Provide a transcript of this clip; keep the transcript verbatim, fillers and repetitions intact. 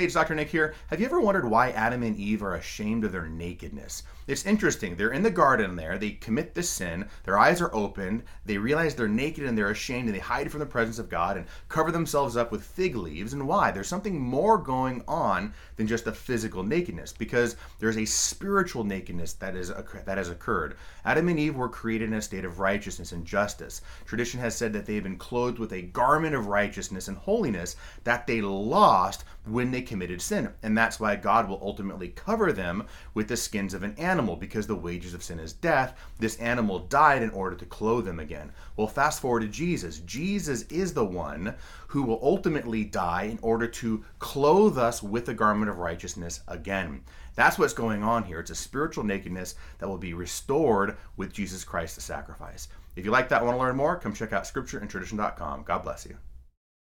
Hey, it's Doctor Nick here. Have you ever wondered why Adam and Eve are ashamed of their nakedness? It's interesting. They're in the garden there. They commit this sin. Their eyes are opened. They realize they're naked and they're ashamed, and they hide from the presence of God and cover themselves up with fig leaves. And why? There's something more going on than just the physical nakedness, because there's a spiritual nakedness that is that has occurred. Adam and Eve were created in a state of righteousness and justice. Tradition has said that they have been clothed with a garment of righteousness and holiness that they lost when they committed sin. And that's why God will ultimately cover them with the skins of an animal, because the wages of sin is death. This animal died in order to clothe them again. Well, fast forward to Jesus. Jesus is the one who will ultimately die in order to clothe us with the garment of righteousness again. That's what's going on here. It's a spiritual nakedness that will be restored with Jesus Christ, the sacrifice. If you like that and want to learn more, come check out Scripture and Tradition dot com. God bless you.